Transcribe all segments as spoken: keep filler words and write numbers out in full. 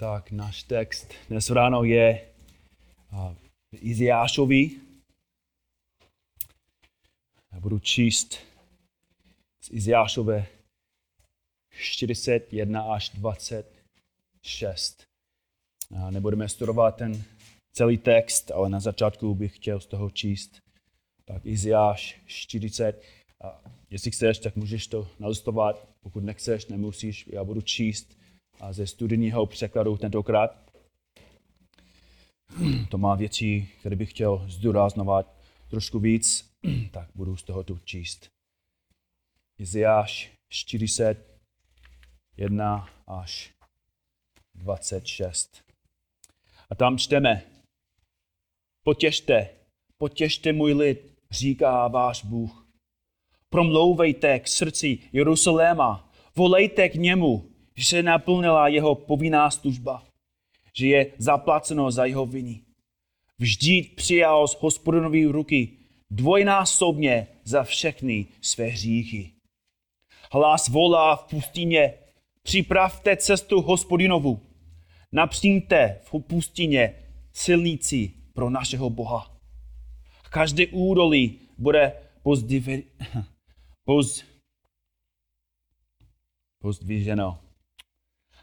Tak náš text dnes ráno je v Izajášovi. Já budu číst z Izajášové čtyřicet jedna až dvacet šest. Nebudeme studovat ten celý text, ale na začátku bych chtěl z toho číst. Tak Izajáš čtyřicet. A jestli chceš, tak můžeš to nalistovat. Pokud nechceš, nemusíš. Já budu číst ze studijního překladu tentokrát. To má věci, které bych chtěl zdůraznovat trošku víc, tak budu z toho tu číst. Izajáš čtyřicet jedna až dvacet šest. A tam čteme. Potěšte, potěšte můj lid, říká váš Bůh. Promlouvejte k srdci Jeruzaléma, volejte k němu, že se naplnila jeho povinná služba, že je zaplaceno za jeho viny. Vždyť přijal z Hospodinovy ruky dvojnásobně za všechny své hříchy. Hlas volá v pustině, připravte cestu Hospodinovu, napřímte v pustině silnici pro našeho Boha. Každé údolí bude pozdivě... poz... pozdviženo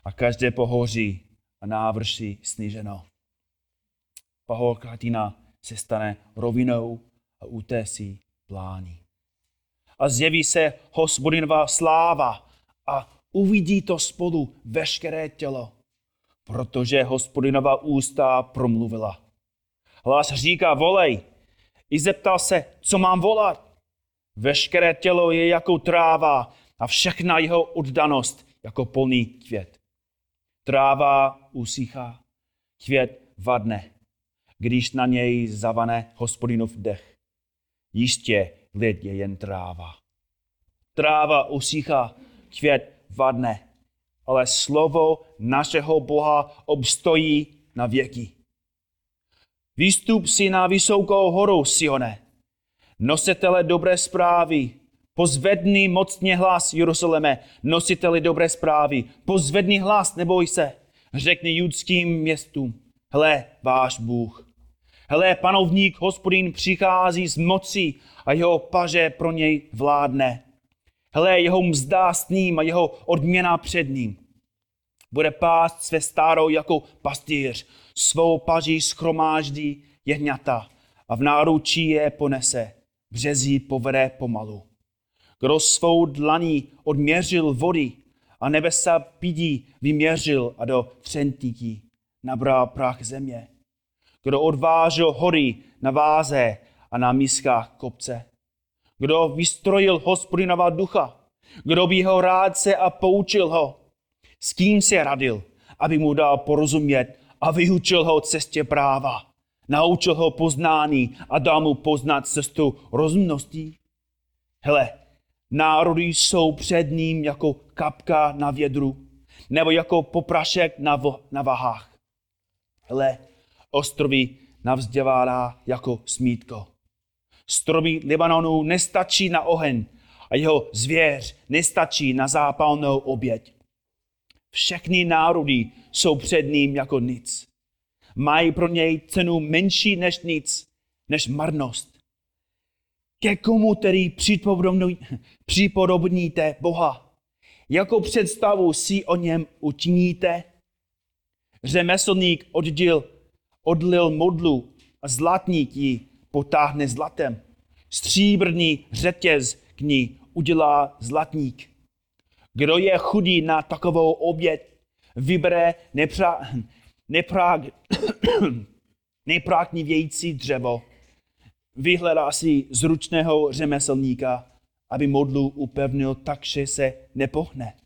a každé pohoří a návrší sníženo. Pahorkatina se stane rovinou a útesí plání. A zjeví se Hospodinová sláva a uvidí to spolu veškeré tělo, protože Hospodinová ústa promluvila. Hlas říká, volej, i zeptal se, co mám volat. Veškeré tělo je jako tráva a všechna jeho oddanost jako plný květ. Tráva usychá, květ vadne, když na něj zavane Hospodinův dech. Jistě lid je jen tráva. Tráva usychá, květ vadne, ale slovo našeho Boha obstojí na věky. Výstup si na vysokou horu, Sione. Nositele dobré zprávy, pozvedni mocně hlas, Jeruzaléme. Nositeli dobré zprávy, pozvedni hlas, neboj se. Řekni judským městům, hle, váš Bůh. Hle, panovník Hospodin přichází z moci a jeho paže pro něj vládne. Hle, jeho mzda s ním a jeho odměna před ním. Bude pást své stádou jako pastýř, svou paží schromáždí jehňata a v náručí je ponese, březí povede pomalu. Kdo svou dlaní odměřil vody a nebesa pidí vyměřil a do třentíky nabral prach země. Kdo odvážil hory na váze a na miskách kopce. Kdo vystrojil Hospodinova ducha, kdo by jeho rádce a poučil ho. S kým se radil, aby mu dal porozumět a vyučil ho cestě práva. Naučil ho poznání a dal mu poznat cestu rozumností. Hele, národy jsou před ním jako kapka na vědru, nebo jako poprašek na, v- na vahách. Hele, ostrovy navzdělává jako smítko. Stromy Libanonu nestačí na oheň a jeho zvěř nestačí na zápalnou oběť. Všechny národy jsou před ním jako nic. Mají pro něj cenu menší než nic, než marnost. Ke komu tedy připodobníte Boha? Jakou představu si o něm učiníte? Řemeslník odděl, odlil modlu a zlatník ji potáhne zlatem. Stříbrný řetěz k ní udělá zlatník. Kdo je chudý na takovou oběd, vybere nepra- nepra- nepráknivějící dřevo. Vyhledá si zručného řemeslníka, aby modlu upevnil tak, že se nepohne.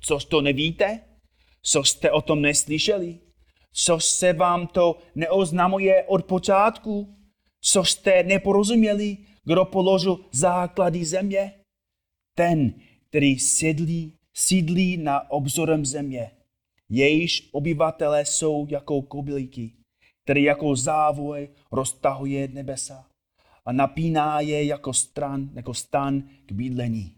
Což to nevíte? Co jste o tom neslyšeli? Což se vám to neoznamuje od počátku? Což jste neporozuměli, kdo položil základy země? Ten, který sedlí, sídlí na obzorem země. Jejíž obyvatelé jsou jako kobylky, který jako závoj roztahuje nebesa a napíná je jako stran, jako stan k bydlení,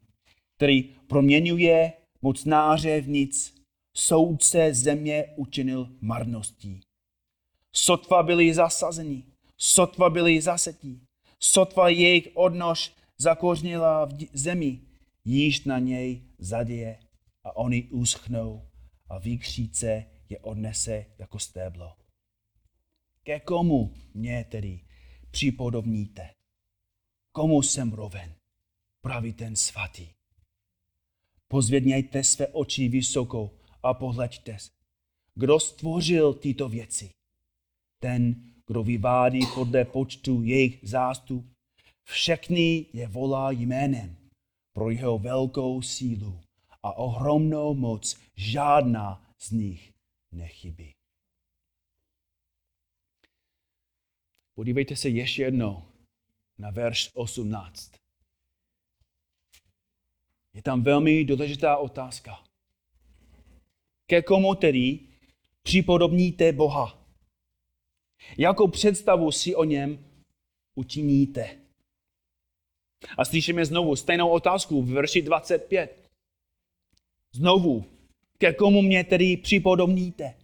který proměňuje mocnáře v nic, soudce země učinil marností. Sotva byli zasazeni, sotva byli zasetí, sotva jejich odnož zakořnila v zemi, již na něj zaděje a oni uschnou a výkříce je odnese jako stéblo. Ke komu mě tedy připodobníte? Komu jsem roven? Praví ten svatý. Pozvednějte své oči vysoko a pohleďte. Kdo stvořil tyto věci? Ten, kdo vyvádí podle počtu jejich zástup, všechny je volá jménem. Pro jeho velkou sílu a ohromnou moc žádná z nich nechybí. Podívejte se ještě jednou na verš osmnáct. Je tam velmi důležitá otázka. Ke komu tedy připodobníte Boha? Jakou představu si o něm učiníte? A slyšíme znovu stejnou otázku v verši dvacet pět. Znovu, ke komu mě tedy připodobníte?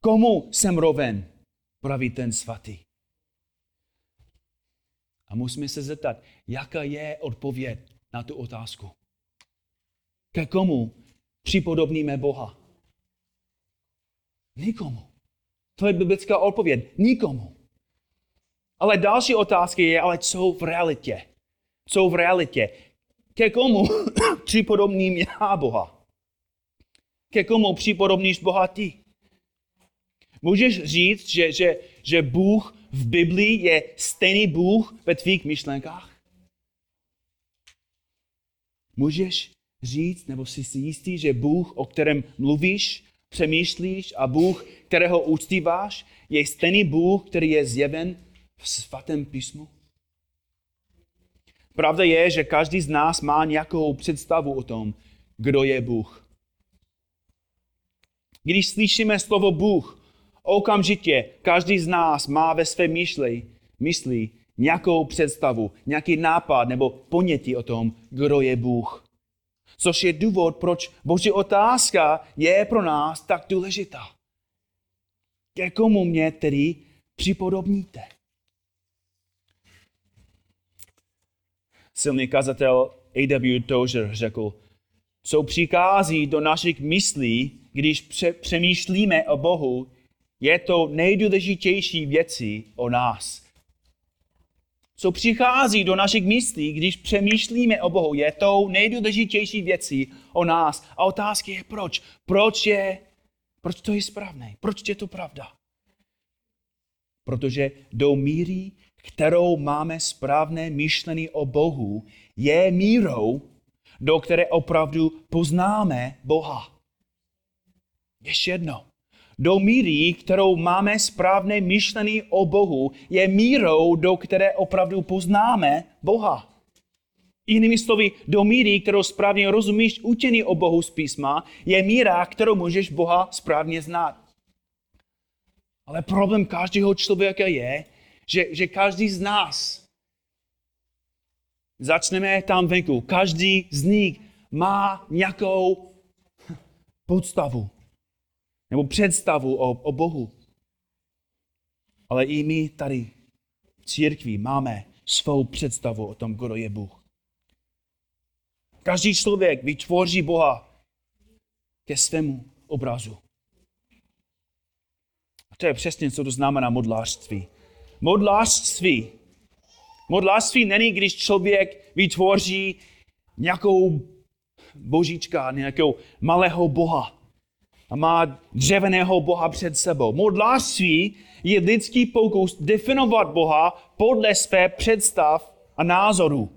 Komu jsem roven? Praví ten svatý. A musíme se zeptat, jaká je odpověď na tu otázku. Ke komu připodobníme Boha? Nikomu. To je biblická odpověď. Nikomu. Ale další otázka je, ale co v realitě? Co v realitě? Ke komu připodobním já Boha? Ke komu připodobníš Boha ty? Můžeš říct, že, že, že Bůh v Biblii je stejný Bůh ve tvých myšlenkách? Můžeš říct, nebo jsi si jistý, že Bůh, o kterém mluvíš, přemýšlíš a Bůh, kterého uctíváš, je stejný Bůh, který je zjeven v svatém písmu? Pravda je, že každý z nás má nějakou představu o tom, kdo je Bůh. Když slyšíme slovo Bůh, okamžitě každý z nás má ve své myšli, mysli nějakou představu, nějaký nápad nebo ponětí o tom, kdo je Bůh. Což je důvod, proč Boží otázka je pro nás tak důležitá. Ke komu mě tedy připodobníte? Silný kazatel A W Tozer řekl, co přichází do našich myslí, když pře- přemýšlíme o Bohu, je to nejdůležitější věci o nás. Co přichází do našich myslí, když přemýšlíme o Bohu, je to nejdůležitější věci o nás. A otázka je proč. Proč je, proč to je správné? Proč je to pravda? Protože do míry, kterou máme správné myšlení o Bohu, je mírou, do které opravdu poznáme Boha. Ještě jedno. Do míry, kterou máme správné myšlení o Bohu, je mírou, do které opravdu poznáme Boha. Jinými slovy, do míry, kterou správně rozumíš učení o Bohu z písma, je míra, kterou můžeš Boha správně znát. Ale problém každého člověka je, že, že každý z nás, začneme tam venku, každý z nich má nějakou podstavu nebo představu o, o Bohu. Ale i my tady v církvi máme svou představu o tom, kdo je Bůh. Každý člověk vytvoří Boha ke svému obrazu. A to je přesně, co to znamená modlářství. Modlářství. Modlářství není, když člověk vytvoří nějakou božička, nějakou malého boha a má dřevěného boha před sebou. Modlářství je lidský pokus definovat Boha podle své představ a názorů.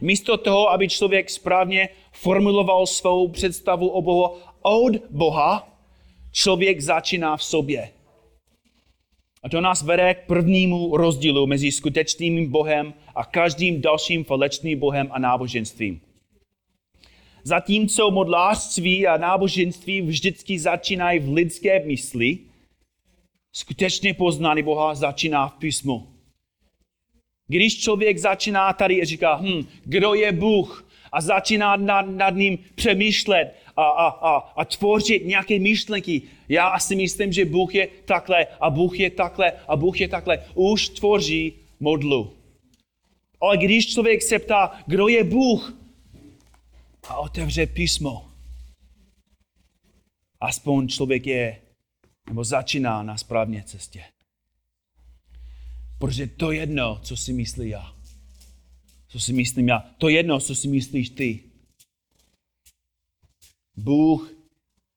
Místo toho, aby člověk správně formuloval svou představu o Bohu od Boha, člověk začíná v sobě. A to nás vede k prvnímu rozdílu mezi skutečným Bohem a každým dalším falešným Bohem a náboženstvím. Zatímco modlářství a náboženství vždycky začínají v lidské mysli, skutečně poznání Boha začíná v písmu. Když člověk začíná tady a říká, hm, kdo je Bůh, a začíná nad, nad ním přemýšlet a, a, a, a tvořit nějaké myšlenky. Já si myslím, že Bůh je takhle a Bůh je takhle a Bůh je takhle. Už tvoří modlu. Ale když člověk se ptá, kdo je Bůh, a otevře písmo, aspoň člověk je, nebo začíná na správné cestě. Protože to jedno, co si myslí já. Co si myslím já. To jedno, co si myslíš ty. Bůh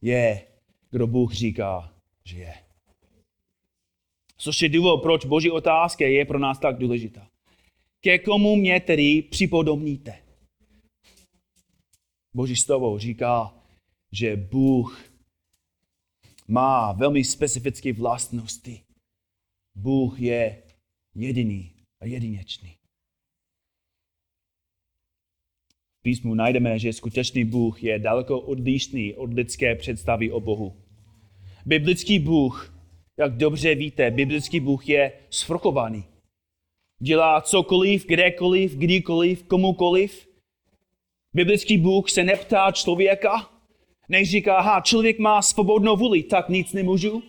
je, kdo Bůh říká, že je. Což je důvod, proč Boží otázka je pro nás tak důležitá. Ke komu mě tedy připodobníte? Boží slovo říká, že Bůh má velmi specifické vlastnosti. Bůh je jediný a jedinečný. V písmu najdeme, že skutečný Bůh je daleko odlišný od lidské představy o Bohu. Biblický Bůh, jak dobře víte, biblický Bůh je svrchovaný. Dělá cokoliv, kdekoliv, kdykoliv, komukoliv. Biblický Bůh se neptá člověka, než říká, aha, člověk má svobodnou vůli, tak nic nemůžu.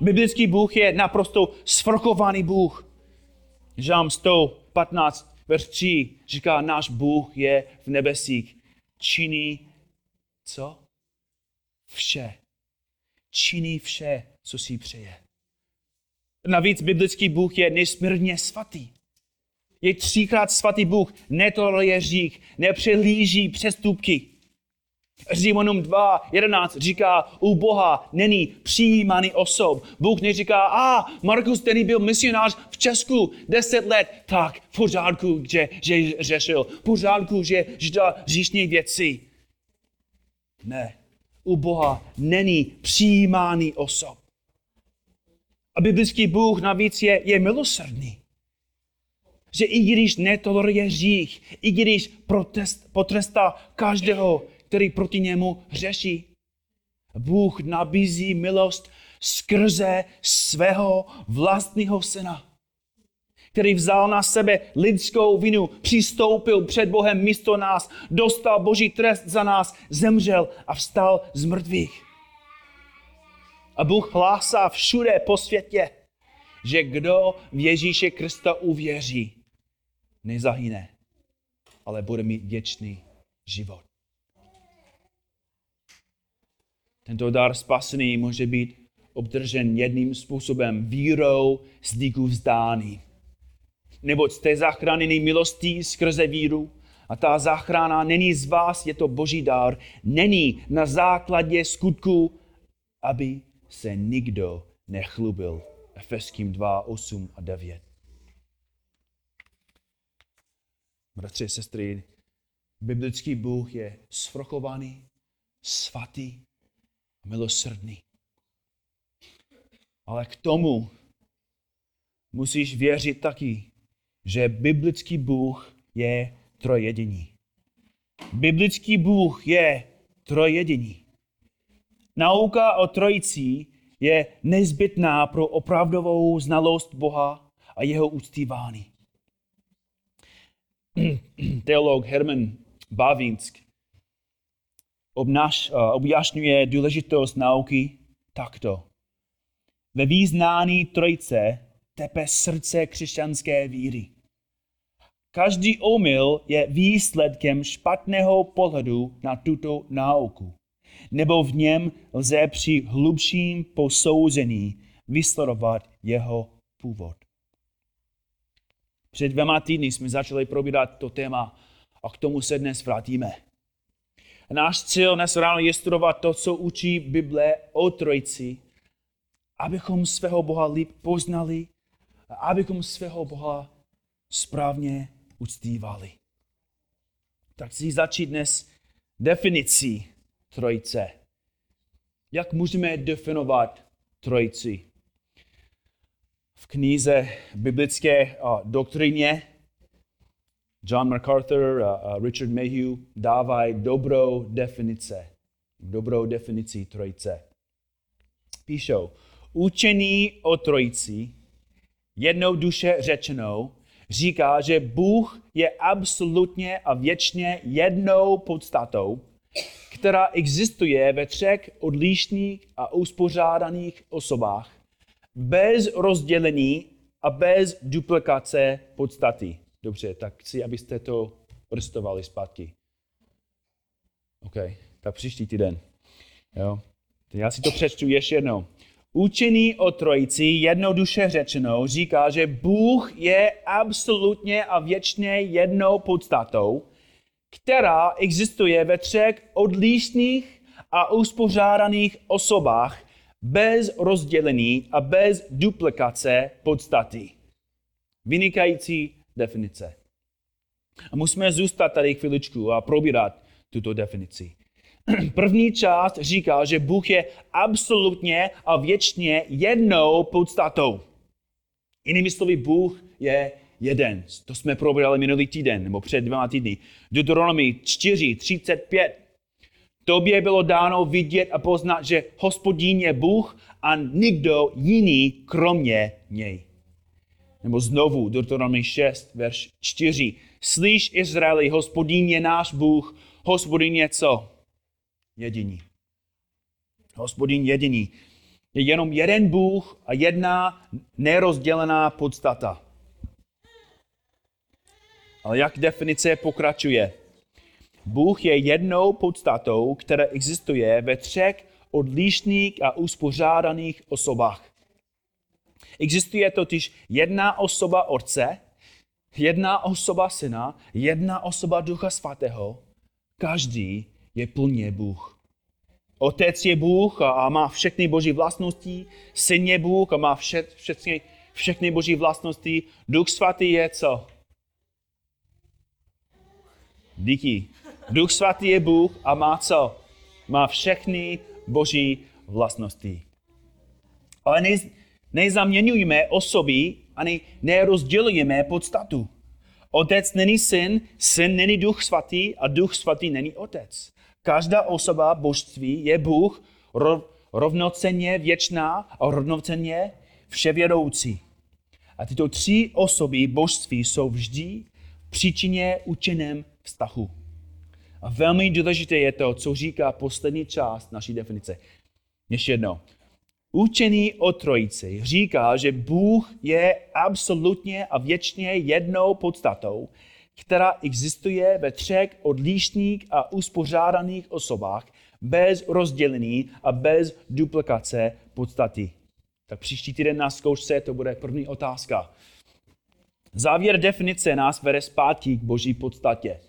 Biblický Bůh je naprosto svrchovaný Bůh. Žalm sto patnáct, verš tři, říká, náš Bůh je v nebesích. Činí co? Vše. Činí vše, co si přeje. Navíc biblický Bůh je nesmírně svatý. Je třikrát svatý Bůh, netoleruje hřích, nepřehlíží přestupky. Římanům dva jedenáct říká, u Boha není přijímaný osob. Bůh neříká, a Markus, který byl misionář v Česku deset let, tak v pořádku, že, že řešil, v pořádku, že dělal říšní věci. Ne, u Boha není přijímaný osob. A biblický Bůh navíc je, je milosrdný. Že i když netoleruje hřích, i když protest, potrestá každého, který proti němu hřeší, Bůh nabízí milost skrze svého vlastního syna, který vzal na sebe lidskou vinu, přistoupil před Bohem místo nás, dostal Boží trest za nás, zemřel a vstal z mrtvých. A Bůh hlásá všude po světě, že kdo v Ježíše Krista uvěří, nezahyne, ale bude mít věčný život. Tento dar spasený může být obdržen jedným způsobem, vírou zdiku vzdání. Neboť jste zachráněni milostí skrze víru a ta záchrana není z vás, je to Boží dar, není na základě skutků, aby se nikdo nechlubil. Efeským dva osm a devět. Bratři a sestry, biblický Bůh je svrchovaný, svatý a milosrdný. Ale k tomu musíš věřit taky, že biblický Bůh je trojjediný. Biblický Bůh je trojjediný. Nauka o trojici je nezbytná pro opravdovou znalost Boha a jeho uctívání. Teolog Herman Bavinck objašňuje důležitost nauky takto. Ve význání trojice tepe srdce křesťanské víry. Každý omyl je výsledkem špatného pohledu na tuto nauku. Nebo v něm lze při hlubším posouzení vysledovat jeho původ. Před dvěma týdny jsme začali probírat to téma a k tomu se dnes vrátíme. Náš cíl dnes ráno je studovat to, co učí Bible o trojici, abychom svého Boha líp poznali a abychom svého Boha správně uctívali. Tak si začít dnes definicí trojice. Jak můžeme definovat trojici? V knize biblické uh, doktrině John MacArthur a uh, uh, Richard Mayhew dávají dobrou definice. Dobrou definici trojice. Píšou, učení o trojici jednou duše řečenou říká, že Bůh je absolutně a věčně jednou podstatou, která existuje ve třech odlišných a uspořádaných osobách, bez rozdělení a bez duplikace podstaty. Dobře, tak chci, abyste to odstovali zpátky. OK, tak příští týden. Jo. Já si to přečtu ještě jednou. Učení o trojici jednoduše řečeno říká, že Bůh je absolutně a věčně jednou podstatou, která existuje ve třech odlišných a uspořádaných osobách bez rozdělení a bez duplikace podstaty. Vynikající definice. A musíme zůstat tady chviličku a probírat tuto definici. První část říká, že Bůh je absolutně a věčně jednou podstatou. Jinými slovy, Bůh je jeden. To jsme probírali minulý týden, nebo před dvěma týdny. Deuteronomium čtyři třicet pět. Tobě bylo dáno vidět a poznat, že Hospodin je Bůh a nikdo jiný kromě něj. Nebo znovu Deuteronomium šest verš čtyři. Slyš, Izraeli, Hospodin je náš Bůh, Hospodin je co? Jediný. Hospodin jediný. Je jenom jeden Bůh a jedna nerozdělená podstata. Ale jak definice pokračuje? Bůh je jednou podstatou, která existuje ve třech odlišných a uspořádaných osobách. Existuje totiž jedna osoba Otce, jedna osoba Syna, jedna osoba Ducha Svatého. Každý je plně Bůh. Otec je Bůh a má všechny boží vlastnosti, Syn je Bůh a má vše, všechny, všechny boží vlastnosti, Duch Svatý je co? Díky. Duch Svatý je Bůh a má co? Má všechny boží vlastnosti. Ale ne, nezaměňujeme osoby ani nerozdělujeme podstatu. Otec není Syn, Syn není Duch Svatý a Duch Svatý není Otec. Každá osoba božství je Bůh rovnocenně věčná a rovnocenně vševědoucí. A tyto tři osoby božství jsou vždy v příčině učeném vztahu. A velmi důležité je to, co říká poslední část naší definice. Ještě jednou. Učení o trojici říká, že Bůh je absolutně a věčně jednou podstatou, která existuje ve třech odlišných a uspořádaných osobách bez rozdělení a bez duplikace podstaty. Tak příští týden na zkoušce to bude první otázka. Závěr definice nás vede zpátky k boží podstatě.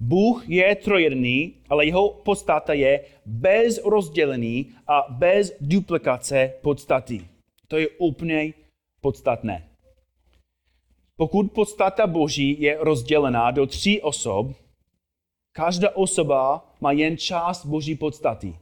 Bůh je trojedný, ale jeho podstata je bez rozdělení a bez duplikace podstaty. To je úplně podstatné. Pokud podstata Boží je rozdělená do tří osob, každá osoba má jen část Boží podstaty.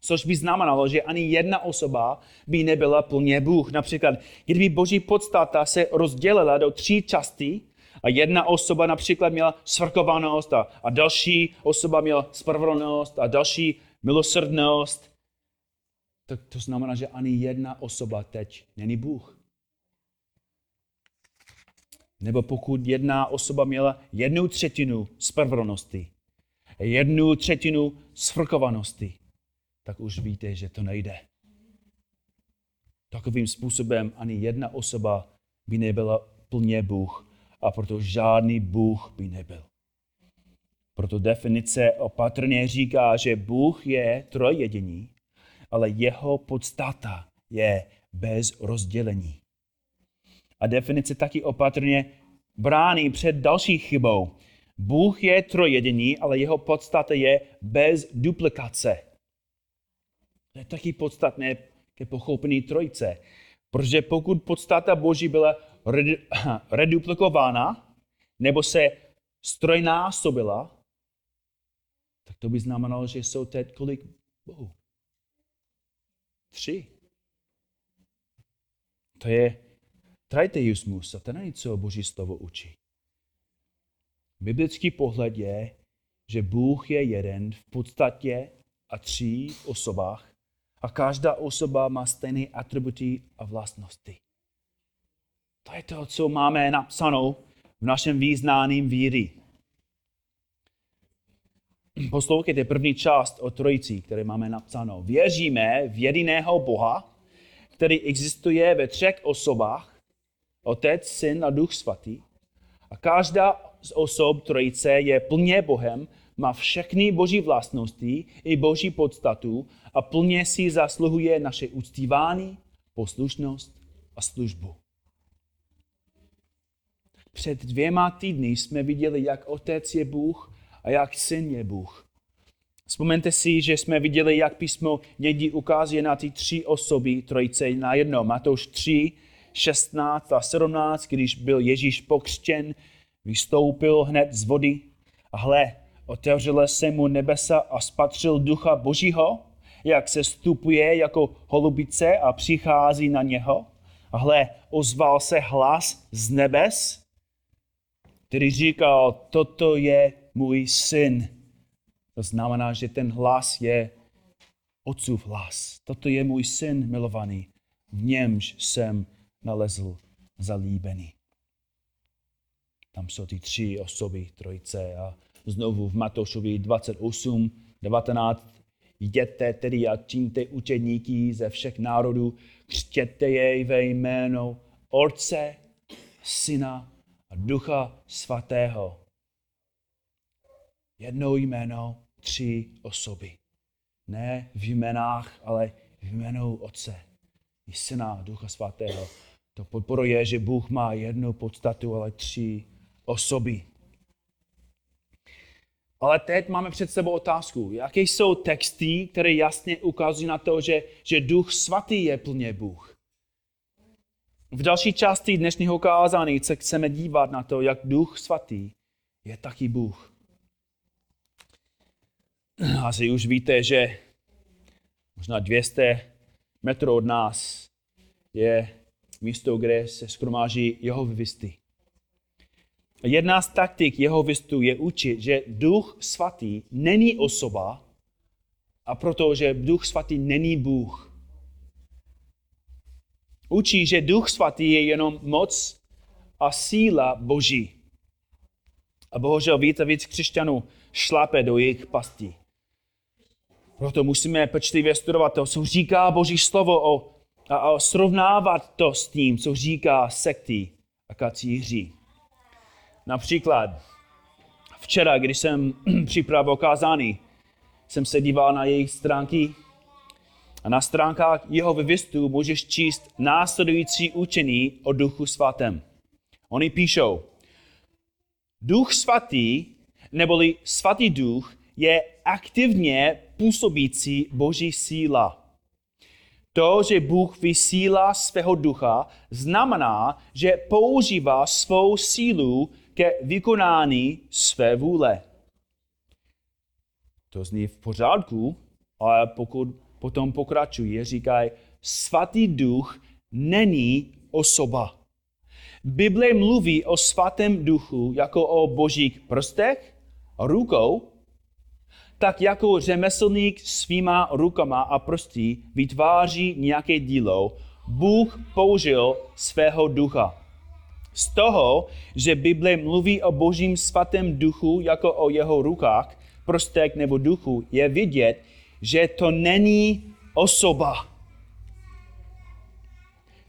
Což by znamenalo, že ani jedna osoba by nebyla plně Bůh. Například, kdyby Boží podstata se rozdělila do tří částí, a jedna osoba například měla svrchovanost a, a další osoba měla spravedlnost a další milosrdnost. Tak to znamená, že ani jedna osoba teď není Bůh. Nebo pokud jedna osoba měla jednu třetinu spravedlnosti, jednu třetinu svrchovanosti, tak už víte, že to nejde. Takovým způsobem ani jedna osoba by nebyla plně Bůh. A proto žádný Bůh by nebyl. Proto definice opatrně říká, že Bůh je trojjediný, ale jeho podstata je bez rozdělení. A definice taky opatrně brání před další chybou. Bůh je trojjediný, ale jeho podstata je bez duplikace. To je taky podstatné ke pochopení trojice, protože pokud podstata Boží byla reduplikována, nebo se strojnásobila, tak to by znamenalo, že jsou teď kolik bohů? Tři. To je triteismus a to není, co Boží slovo učí. Biblický pohled je, že Bůh je jeden v podstatě a tří v osobách a každá osoba má stejné atributy a vlastnosti. To je to, co máme napsanou v našem význání víry. poslouchejte první část o trojici, které máme napsáno. Věříme v jediného Boha, který existuje ve třech osobách, Otec, Syn a Duch Svatý. A každá z osob trojice je plně Bohem, má všechny boží vlastnosti i boží podstatu a plně si zasluhuje naše uctívání, poslušnost a službu. Před dvěma týdny jsme viděli, jak Otec je Bůh a jak Syn je Bůh. Vzpomeňte si, že jsme viděli, jak písmo někdy ukazuje na ty tři osoby trojice na jedno. Matouš tři, šestnáct a sedmnáct, když byl Ježíš pokřtěn, vystoupil hned z vody a hle, otevřela se mu nebesa a spatřil Ducha Božího, jak se stupuje jako holubice a přichází na něho. A hle, ozval se hlas z nebes, který říkal, toto je můj syn. To znamená, že ten hlas je Otcův hlas. Toto je můj syn milovaný, v němž jsem nalezl zalíbený. Tam jsou ty tři osoby trojice a znovu v Matoušovi dvacet osm, devatenáct. Jděte tedy a čiňte učeníky ze všech národů, křtěte jej ve jméno Otce, Syna a Ducha Svatého. Jedno jméno, tři osoby. Ne v jménách, ale v jménu Otce i Syna a Ducha Svatého. To podporuje, že Bůh má jednu podstatu, ale tři osoby. Ale teď máme před sebou otázku, jaké jsou texty, které jasně ukazují na to, že, že Duch Svatý je plně Bůh. V další části dnešního kázání se chceme dívat na to, jak Duch Svatý je taky Bůh. Asi už víte, že možná dvě stě metrů od nás je místo, kde se shromáždí jehovisty. Jedna z taktik jehovistů je učit, že Duch Svatý není osoba a protože Duch Svatý není Bůh. Učí, že Duch Svatý je jenom moc a síla Boží. A bohužel víc a víc křesťanů šlape do jejich pasti. Proto musíme pečlivě studovat to, co říká Boží slovo o, a, a srovnávat to s tím, co říká sekty a kacíři. Například včera, když jsem připravoval kázání, jsem se díval na jejich stránky a na stránkách jehovistů můžeš číst následující učení o Duchu Svatém. Oni píšou, Duch Svatý, neboli Svatý Duch, je aktivně působící Boží síla. To, že Bůh vysílá svého ducha, znamená, že používá svou sílu ke vykonání své vůle. To zní v pořádku, ale pokud potom pokračuje, říkají, Svatý Duch není osoba. Bible mluví o Svatém Duchu jako o božích prstech, rukou, tak jako řemeslník svýma rukama a prsty vytváří nějaké dílo, Bůh použil svého ducha. Z toho, že Bible mluví o Božím Svatém Duchu jako o jeho rukách, prstech nebo duchu, je vidět, že to není osoba.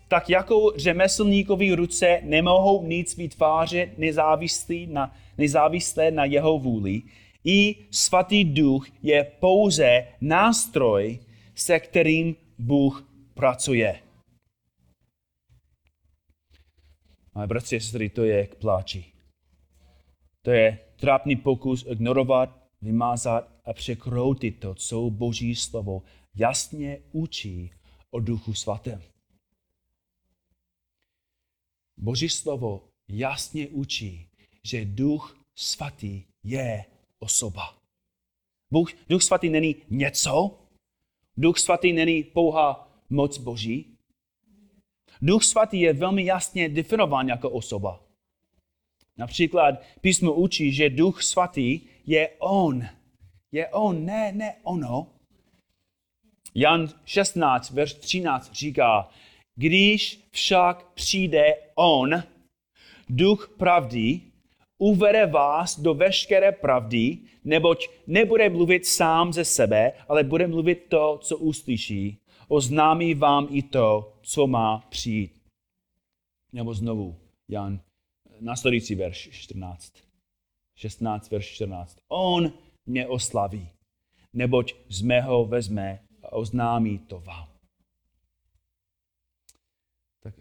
Tak jako řemeslníkovi ruce nemohou nic vytvářet nezávislé na, nezávislé na jeho vůli, i Svatý Duch je pouze nástroj, se kterým Bůh pracuje. Moje bratři a sestry, to je k pláči. To je trápný pokus ignorovat, vymázat a překroutit to, co Boží slovo jasně učí o Duchu Svatém. Boží slovo jasně učí, že Duch Svatý je osoba. Bůh, Duch Svatý není něco. Duch Svatý není pouhá moc Boží. Duch Svatý je velmi jasně definován jako osoba. Například písmo učí, že Duch Svatý je on. Je on, ne, ne ono. Jan šestnáct, verš třináct říká, když však přijde on, Duch pravdy, uvede vás do veškeré pravdy, neboť nebude mluvit sám ze sebe, ale bude mluvit to, co uslyší. Oznámí vám i to, co má přijít. Nebo znovu, Jan, následující verš čtrnáct. šestnáct verš čtrnáct. On mě oslaví, neboť z mého vezme a oznámí to vám. Tak,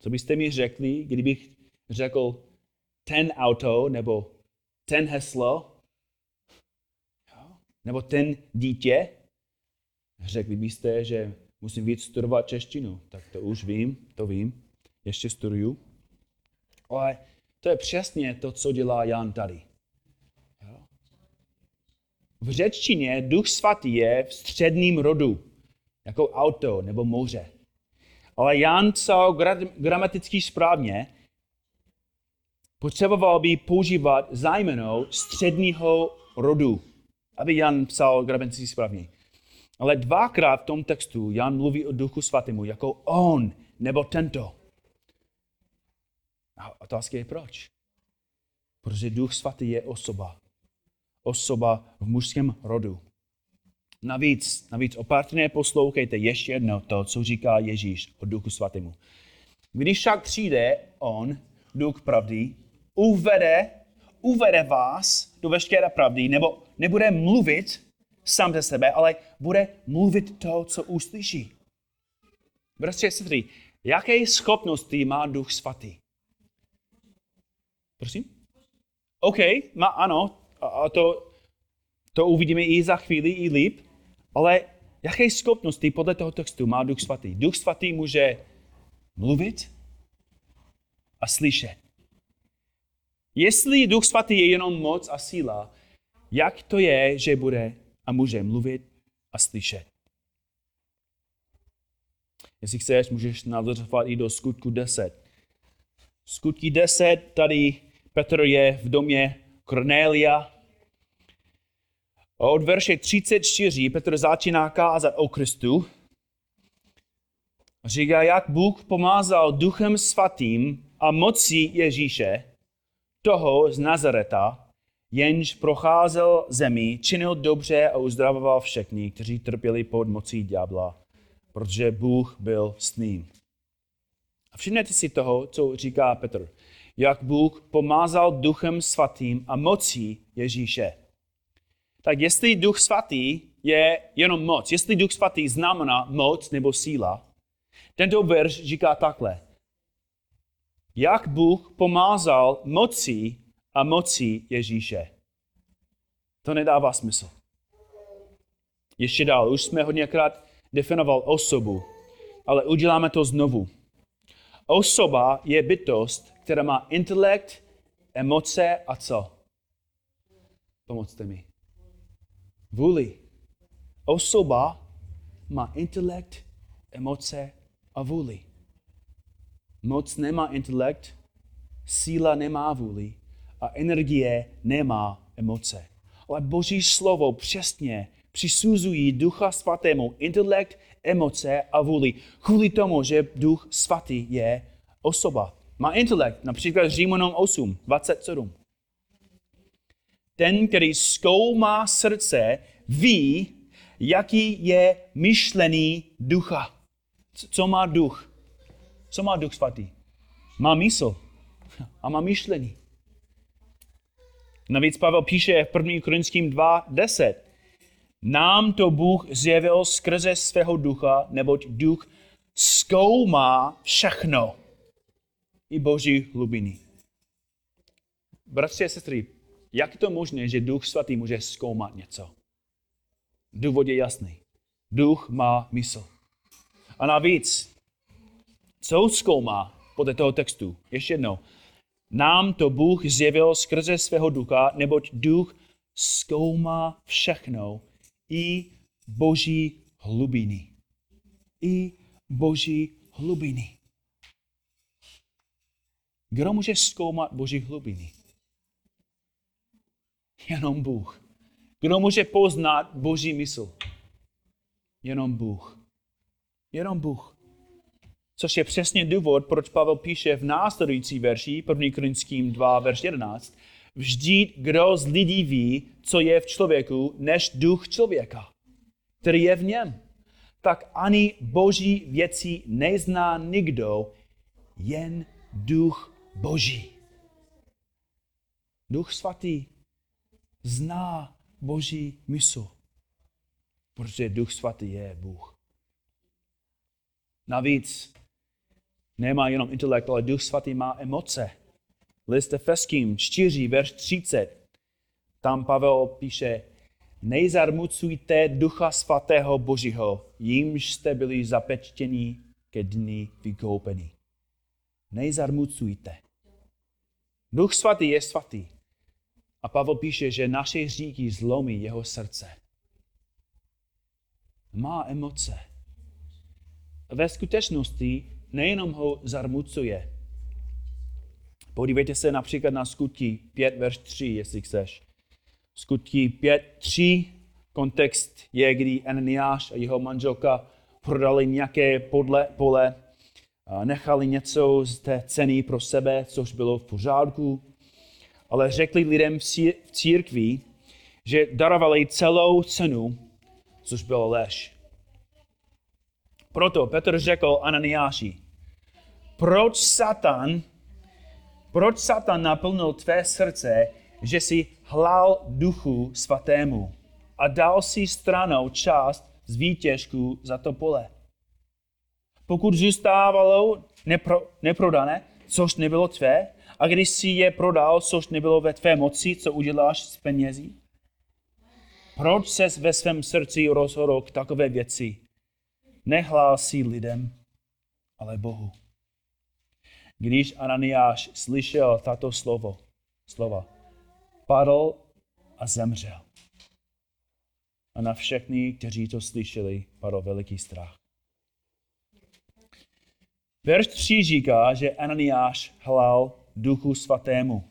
co byste mi řekli, kdybych řekl ten auto, nebo ten heslo, nebo ten dítě? Řekli byste, že musím víc studovat češtinu. Tak to už vím, to vím, ještě studuju. Ale to je přesně to, co dělá Jan tady. V řečtině Duch Svatý je v středním rodu, jako auto nebo moře. Ale Jan psal gramaticky správně, potřeboval by používat zájmenou středního rodu, aby Jan psal gramaticky správně. Ale dvakrát v tom textu Jan mluví o Duchu Svatému jako on nebo tento. A otázka je proč? Protože Duch Svatý je osoba. Osoba v mužském rodu. Navíc, navíc opatrně poslouchejte ještě jedno to, co říká Ježíš o Duchu Svatému. Když však přijde on, Duch pravdy, uvede, uvede vás do veškeré pravdy, nebo nebude mluvit sám ze sebe, ale bude mluvit to, co uslyší. Bratři a sestry, jaké schopnosti má Duch Svatý? Prosím? OK, má ano, a to, to uvidíme i za chvíli, i líp, ale jaké schopnosti podle toho textu má Duch Svatý? Duch Svatý může mluvit a slyšet. Jestli Duch Svatý je jenom moc a síla, jak to je, že bude a může mluvit a slyšet? Jestli chceš, můžeš nalezovat i do skutku deset. Skutky deset, tady Petr je v domě Kornélia. Od verše třicet čtyři Petr začíná kázat o Kristu. Říká, jak Bůh pomázal Duchem Svatým a mocí Ježíše, toho z Nazareta, jenž procházel zemi, činil dobře a uzdravoval všechny, kteří trpěli pod mocí ďábla, protože Bůh byl s ním. A všimněte si toho, co říká Petr. Jak Bůh pomázal Duchem Svatým a mocí Ježíše. Tak jestli Duch Svatý je jenom moc, jestli Duch Svatý znamená moc nebo síla, tento verš říká takhle. Jak Bůh pomázal mocí a mocí Ježíše. To nedává smysl. Ještě dál, už jsme hodněkrát definoval osobu, ale uděláme to znovu. Osoba je bytost, která má intelekt, emoce a co? Pomozte mi. Vůli. Osoba má intelekt, emoce a vůli. Moc nemá intelekt, síla nemá vůli a energie nemá emoce. Ale Boží slovo přesně přisuzují Ducha Svatému intelekt, emoce a vůli. Kvůli tomu, že Duch Svatý je osoba. Má intelekt, například Římanům osm dvacet sedm. Ten, který zkoumá srdce, ví, jaký je myšlení ducha. Co má duch? Co má Duch Svatý? Má mysl a má myšlení. Navíc Pavel píše v prvním Korinským dva deset. Nám to Bůh zjevil skrze svého ducha, neboť duch zkoumá všechno. I Boží hlubiny. Bratři a sestry, jak je to možné, že Duch Svatý může zkoumat něco? Důvod je jasný. Duch má mysl. A navíc, co zkoumá podle toho textu? Ještě jednou. Nám to Bůh zjevil skrze svého ducha, neboť duch zkoumá všechno, i Boží hlubiny. I Boží hlubiny. Kdo může zkoumat Boží hlubiny? Jenom Bůh. Kdo může poznat Boží mysl? Jenom Bůh. Jenom Bůh. což je přesně důvod, proč Pavel píše v následující verši, první Korinským dva, verš jedenáct, vždyť kdo z lidí ví, co je v člověku, než duch člověka, který je v něm. Tak ani boží věci nezná nikdo, jen duch boží. Duch svatý zná boží mysl, protože duch svatý je Bůh. Navíc nemá jenom intelekt, ale duch svatý má emoce. List Efeským čtyři, verš třicet. Tam Pavel píše, nejzarmucujte ducha svatého božího, jímž jste byli zapečtěni ke dni vykoupení. Nejzarmucujte. Duch svatý je svatý. A Pavel píše, že naše hříchy zlomí jeho srdce. Má emoce. Ve skutečnosti nejenom ho zarmucuje. Podívejte se například na Skutky pět, verš tři, jestli chceš. Skutky pět, tři, kontext je, kdy Ananiáš a jeho manželka prodali nějaké podle, pole, nechali něco z té ceny pro sebe, což bylo v pořádku, ale řekli lidem v církvi, že darovali celou cenu, což bylo lež. Proto Petr řekl Ananiáši, proč Satan, proč Satan naplnil tvé srdce, že jsi hlál duchu svatému a dal si stranou část z výtěžku za to pole. Pokud zůstávalo nepro, neprodané, což nebylo tvé, a když si je prodal, což nebylo ve tvé moci, co uděláš s penězi? Proč ses ve svém srdci rozhodl k takové věci? Nehlásí lidem, ale Bohu. Když Ananiáš slyšel tato slovo, slova, padl a zemřel. A na všechny, kteří to slyšeli, padl veliký strach. Verš tři říká, že Ananiáš hlál duchu svatému.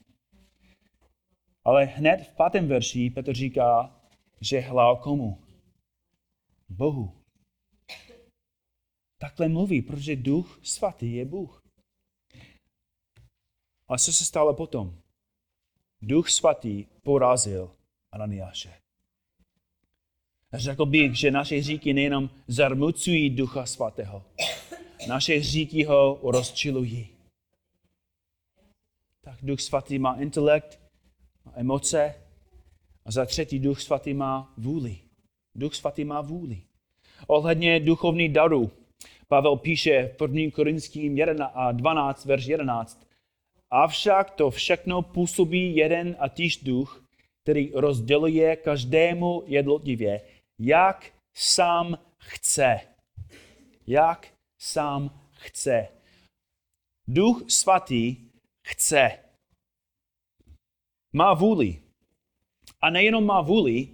Ale hned v pátém verši Petr říká, že hlál komu? Bohu. Takhle mluví, protože duch svatý je Bůh. A co se stalo potom? Duch svatý porazil Ananiáše. Řekl bych, že naše hříchy nejenom zarmucují ducha svatého, naše hříchy ho rozčilují. Tak duch svatý má intelekt, má emoce a za třetí duch svatý má vůli. Duch svatý má vůli. Ohledně duchovní daru Pavel píše v první Korinským dvanáct, verš jedenáct. Avšak to všechno působí jeden a týž duch, který rozděluje každému jednotlivě, jak sám chce. Jak sám chce. Duch svatý chce. Má vůli. A nejenom má vůli,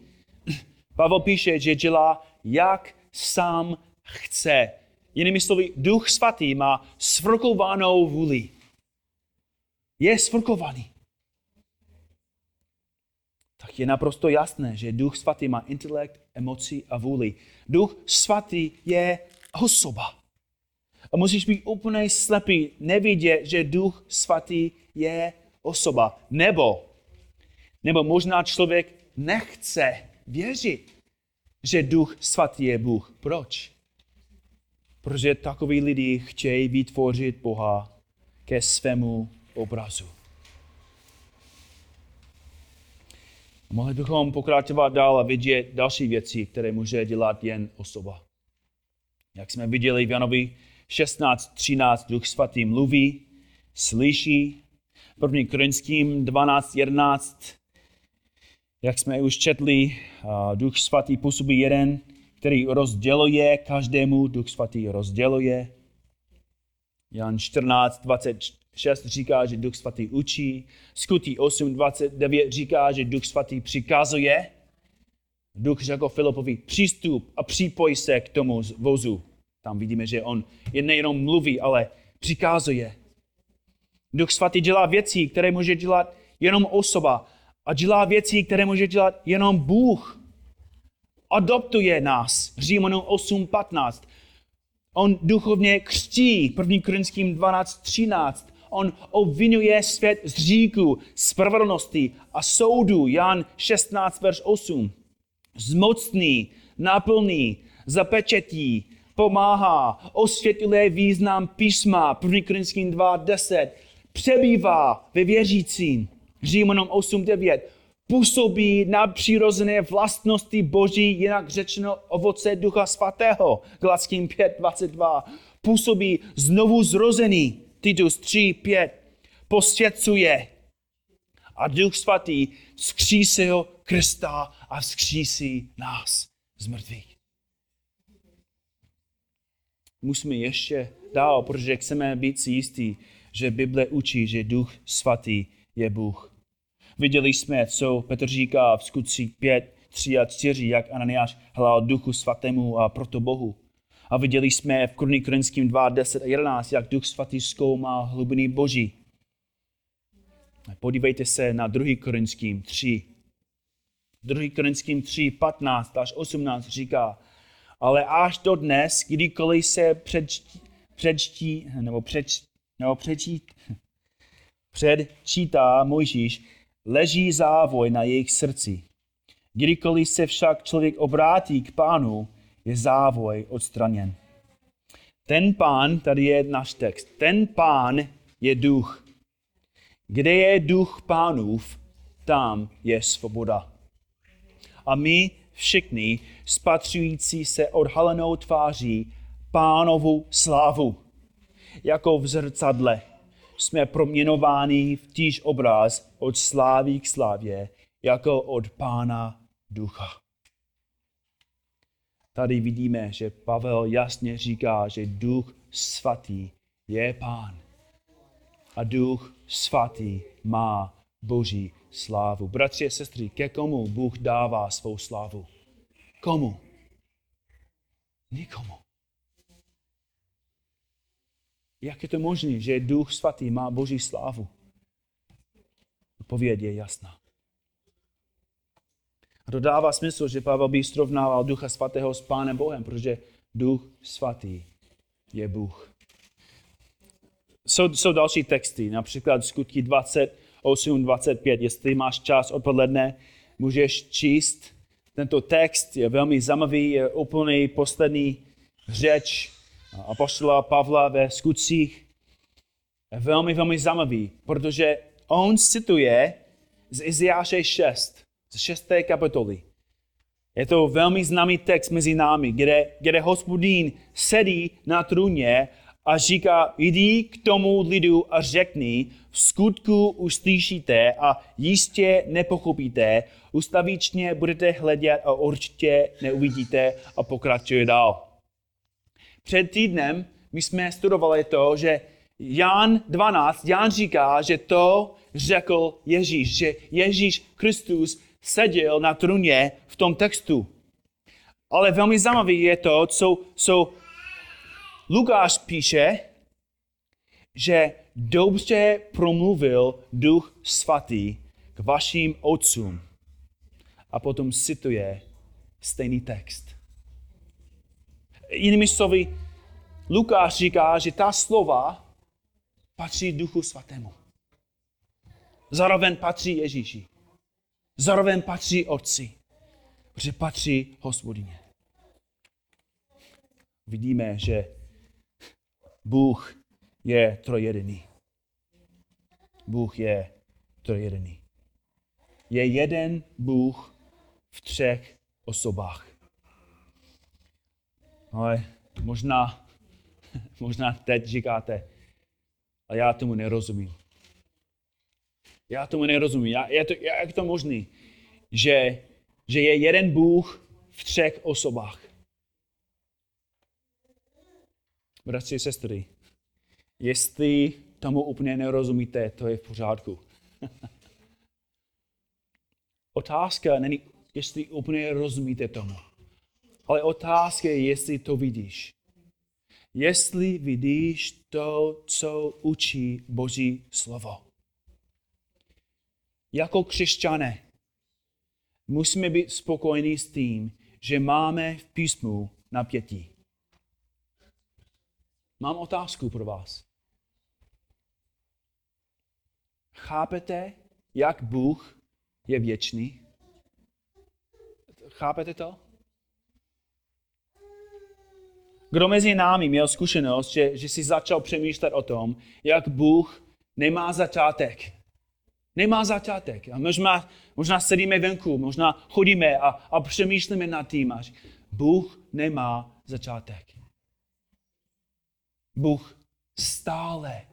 Pavel píše, že dělá, jak sám chce. Jinými slovy, duch svatý má svrchovanou vůli. Je svrchovaný. Tak je naprosto jasné, že duch svatý má intelekt, emoci a vůli. Duch svatý je osoba. A musíš být úplně slepý, nevidět, že duch svatý je osoba. Nebo, nebo možná člověk nechce věřit, že duch svatý je Bůh. Proč? Protože takoví lidi chtějí vytvořit Boha ke svému obrazu. Mohli bychom pokračovat dál a vidět další věci, které může dělat jen osoba. Jak jsme viděli v Janovi šestnáct třináct, duch svatý mluví, slyší. první Korinským dvanáct jedenáct, jak jsme už četli, duch svatý působí jeden, který rozděluje každému, duch svatý rozděluje. Jan čtrnáct dvacet šest říká, že duch svatý učí. Skutí osm dvacet devět říká, že duch svatý přikazuje. Duch řekl Filipovi, přistup a připoj se k tomu vozu. Tam vidíme, že on nejenom mluví, ale přikazuje. Duch svatý dělá věci, které může dělat jenom osoba. A dělá věci, které může dělat jenom Bůh. Adoptuje nás. Římanům osm patnáct. On duchovně křtí, první Korinským dvanáct třináct. On obvinuje svět z hříchu, spravedlnosti a soudu, Jan šestnáct, verš osm. Zmocní, naplní, zapečetí, pomáhá, osvětluje význam písma, první Korinským dva deset. Přebývá ve věřícím, Římanům osm devět. Působí na přirozené vlastnosti Boží, jinak řečeno ovoce Ducha Svatého, Galatským pět dvacet dva. Působí znovu zrozený, Titus tři pět. Posvěcuje a Duch Svatý vzkřísil Krista a vzkřísí nás z mrtvých. Musíme ještě dál, protože chceme být si jistí, že Bible učí, že Duch Svatý je Bůh. Viděli jsme, co Petr říká v Skutcích pět, tři a čtyři, jak Ananiáš hlal Duchu Svatému a proto Bohu. A viděli jsme v první Korinským dva deset a jedenáct, jak Duch Svatý zkoumá hlubiny Boží. Podívejte se na druhý Korinským tři. druhý Korinským tři patnáct až osmnáct říká: ale až do dnes, kdykoliv se předčtí, předčtí nebo, předč, nebo předčít, předčítá Mojžíš, leží závoj na jejich srdci. Kdykoliv se však člověk obrátí k Pánu, je závoj odstraněn. Ten Pán, tady je náš text, ten Pán je Duch. Kde je Duch Pánův, tam je svoboda. A my všichni, spatřující se odhalenou tváří Pánovu slávu, jako v zrcadle, jsme proměňováni v týž obraz od slávy k slávě, jako od Pána Ducha. Tady vidíme, že Pavel jasně říká, že Duch Svatý je Pán. A Duch Svatý má Boží slávu. Bratři a sestry, ke komu Bůh dává svou slávu? Komu? Nikomu. Jak je to možné, že Duch Svatý má Boží slávu? Odpověď je jasná. A to dává smysl, že Pavel by srovnával Ducha Svatého s Pánem Bohem, protože Duch Svatý je Bůh. Jsou, jsou další texty, například Skutky dvacet osm dvacet pět. Jestli máš čas odpoledne, můžeš číst. Tento text je velmi zajímavý, je úplný poslední řeč apoštola Pavla ve Skutcích. Je velmi, velmi zajímavý, protože on cituje z Izajáše šest, z šesté kapitoly. Je to velmi známý text mezi námi, kde, kde Hospodin sedí na trůně a říká: jdi k tomu lidu a řekni, v skutku uslyšíte a jistě nepochopíte, ustavičně budete hledět a určitě neuvidíte, a pokračuje dál. Před týdnem my jsme studovali to, že Jan dvanáct, Jan říká, že to řekl Ježíš, že Ježíš Kristus seděl na trůně v tom textu. Ale velmi zajímavé je to, co, co Lukáš píše, že dobře promluvil Duch Svatý k vašim otcům. A potom cituje stejný text. Jinými slovy, Lukáš říká, že ta slova patří Duchu Svatému. Zároveň patří Ježíši. Zároveň patří Otci. Protože patří Hospodině. Vidíme, že Bůh je trojjediný. Bůh je trojjediný. Je jeden Bůh v třech osobách. Ale možná, možná teď říkáte, a já tomu nerozumím. Já tomu nerozumím. Já, já to, jak to možný, že, že je jeden Bůh v třech osobách? Bratři a sestry, jestli tomu úplně nerozumíte, to je v pořádku. Otázka není, jestli úplně rozumíte tomu. Ale otázka je, jestli to vidíš. Jestli vidíš to, co učí Boží slovo. Jako křesťané musíme být spokojení s tím, že máme v písmu napětí. Mám otázku pro vás. Chápete, jak Bůh je věčný? Chápete to? Kdo mezi námi měl zkušenost, že, že si začal přemýšlet o tom, jak Bůh nemá začátek. Nemá začátek. A možná, možná sedíme venku, možná chodíme a, a přemýšlíme nad tím, až Bůh nemá začátek. Bůh stále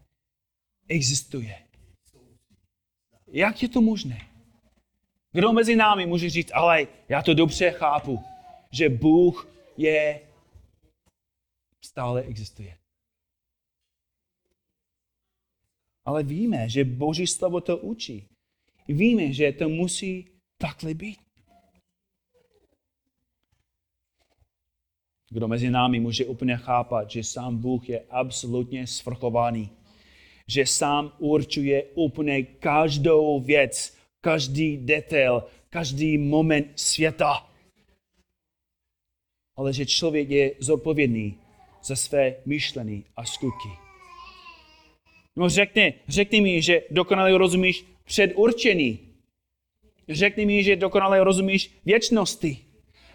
existuje. Jak je to možné? Kdo mezi námi může říct, ale já to dobře chápu, že Bůh je stále existuje. Ale víme, že Boží slovo to učí. Víme, že to musí takhle být. Kdo mezi námi může úplně chápat, že sám Bůh je absolutně svrchovaný. Že sám určuje úplně každou věc, každý detail, každý moment světa. Ale že člověk je zodpovědný za své myšlení a skutky. No řekni, řekni mi, že dokonale rozumíš předurčení. Řekni mi, že dokonale rozumíš věčnosti.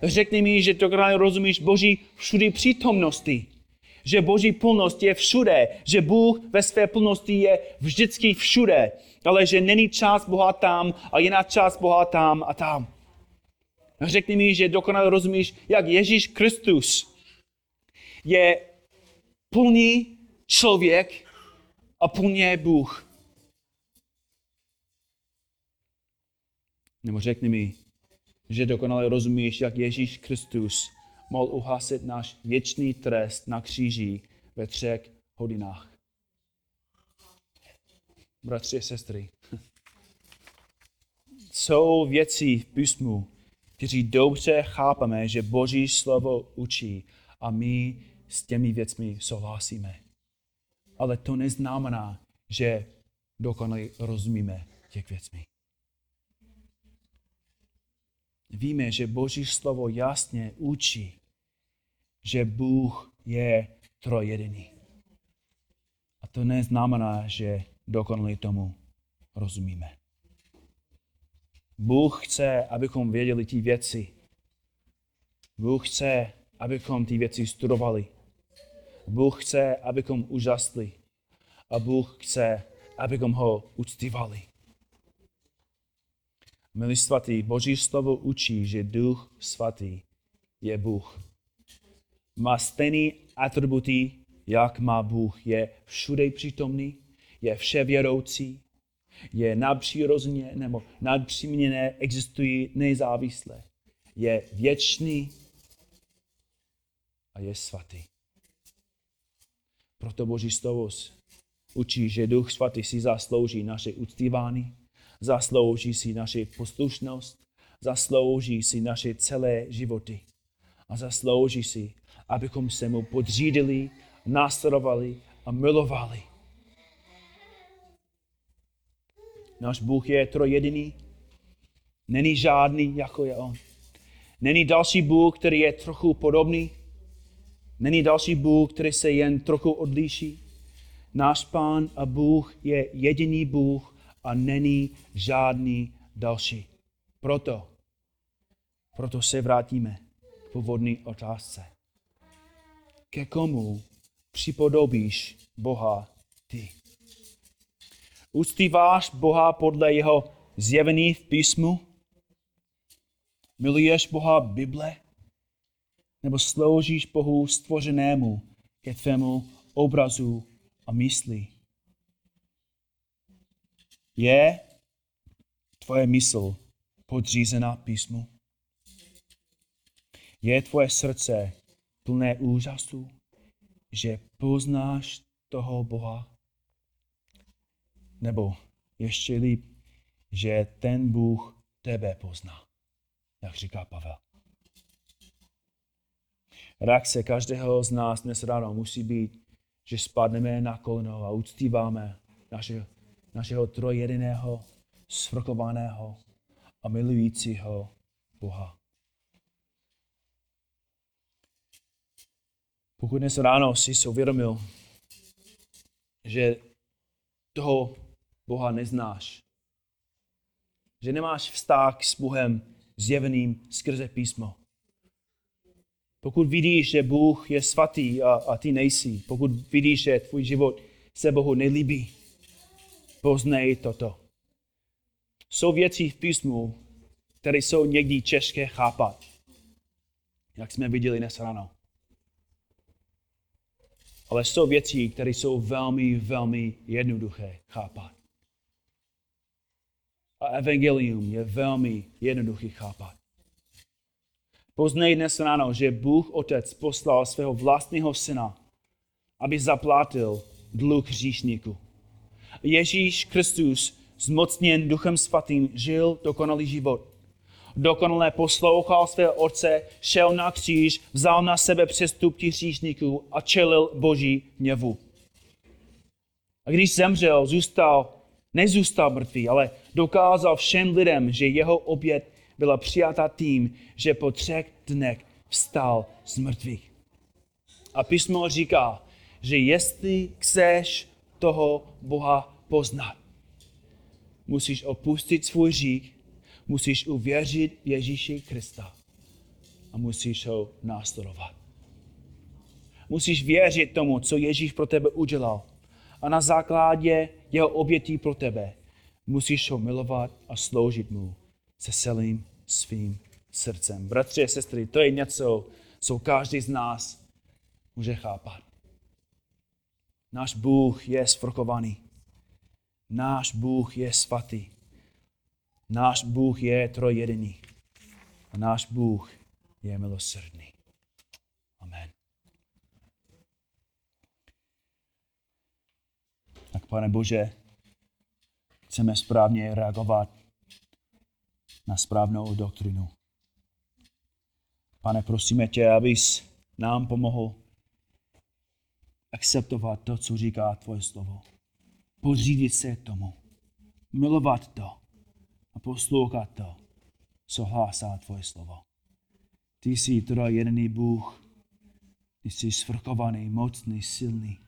Řekni mi, že dokonale rozumíš Boží všudy přítomnosti. Že Boží plnost je všude, že Bůh ve své plnosti je vždycky všude, ale že není část Boha tam a jiná část Boha tam a tam. Řekni mi, že dokonale rozumíš, jak Ježíš Kristus je plný člověk a plně Bůh. Nebo řekni mi, že dokonale rozumíš, jak Ježíš Kristus mohl uhasit náš věčný trest na kříži ve třech hodinách. Bratři a sestry, jsou věci v písmu, kteří dobře chápeme, že Boží slovo učí a my s těmi věcmi souhlasíme. Ale to neznamená, že dokonale rozumíme těch věcmi. Víme, že Boží slovo jasně učí, že Bůh je trojjediný. A to neznamená, že dokonale tomu rozumíme. Bůh chce, abychom věděli ty věci. Bůh chce, abychom ty věci studovali. Bůh chce, abychom úžasli. A Bůh chce, abychom ho uctívali. Milí svatí, Boží slovo učí, že Duch svatý je Bůh. Má stejné atributy, jak má Bůh. Je všude přítomný, je vševěroucí, je nadpřirozeně nebo nadpřiměně existuje nezávisle. Je věčný a je svatý. Proto Boží slovo učí, že Duch svatý si zaslouží naše uctívání, zaslouží si naši poslušnost, zaslouží si naše celé životy a zaslouží si, abychom se mu podřídili, následovali a milovali. Náš Bůh je trojjediný, není žádný, jako je on. Není další Bůh, který je trochu podobný, není další Bůh, který se jen trochu odliší. Náš Pán a Bůh je jediný Bůh a není žádný další. Proto, proto se vrátíme k původní otázce. Ke komu připodobíš Boha ty? Uctíváš Boha podle jeho zjevení v písmu? Miluješ Boha Bible? Nebo sloužíš Bohu stvořenému ke tvému obrazu a mysli? Je tvoje mysl podřízená písmu? Je tvoje srdce plné úžasu, že poznáš toho Boha? Nebo ještě líp, že ten Bůh tebe pozná, jak říká Pavel. Reakce každého z nás dnes ráno musí být, že spadneme na koleno a uctíváme naše našeho trojjediného, svrchovaného a milujícího Boha. Pokud dnes ráno jsi si uvědomil, že toho Boha neznáš. Že nemáš vztah s Bohem zjeveným skrze písmo. Pokud vidíš, že Bůh je svatý a, a ty nejsi, pokud vidíš, že tvůj život se Bohu nelíbí, poznej toto. Jsou věci v písmu, které jsou někdy těžké chápat, jak jsme viděli dnes ráno. Ale jsou věci, které jsou velmi, velmi jednoduché chápat. A evangelium je velmi jednoduchý chápat. Poznej dnes ráno, že Bůh Otec poslal svého vlastního syna, aby zaplatil dluh hříšníků. Ježíš Kristus, zmocněn Duchem Svatým, žil dokonalý život. Dokonale poslouchal svého Otce, šel na kříž, vzal na sebe přestupky hříšníků a čelil Boží hněvu. A když zemřel, zůstal, nezůstal mrtvý, ale dokázal všem lidem, že jeho oběť byla přijata tím, že po třech dnech vstal z mrtvých. A písmo říká, že jestli chceš toho Boha poznat, musíš opustit svůj hřích, musíš uvěřit Ježíši Krista a musíš ho následovat. Musíš věřit tomu, co Ježíš pro tebe udělal a na základě jeho obětí pro tebe musíš ho milovat a sloužit mu se celým svým srdcem. Bratři a sestry, to je něco, co každý z nás může chápat. Náš Bůh je svrchovaný. Náš Bůh je svatý. Náš Bůh je trojjediný. A náš Bůh je milosrdný. Amen. Tak, Pane Bože, chceme správně reagovat na správnou doktrinu. Pane, prosíme tě, abys nám pomohl akceptovat to, co říká tvoje slovo. Podřídit se tomu. Milovat to a poslouchat to, co hlásá tvoje slovo. Ty jsi trojjediný Bůh. Ty jsi svrchovaný, mocný, silný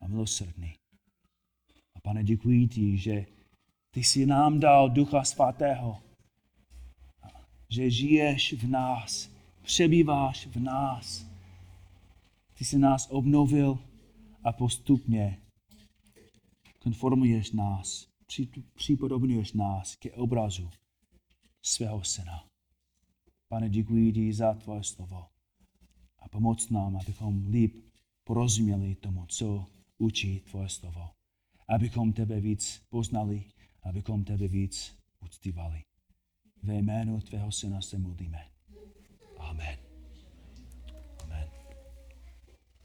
a milosrdný. A Pane, děkuji ti, že ty jsi nám dal Ducha Svatého, že žiješ v nás, přebýváš v nás. Ty jsi nás obnovil a postupně konformuješ nás, připodobňuješ nás ke obrazu svého syna. Pane, děkuji ti za tvoje slovo a pomoc nám, abychom líp porozuměli tomu, co učí tvoje slovo. Abychom tebe víc poznali, abychom tebe víc uctívali. Ve jménu tvého syna se modlíme.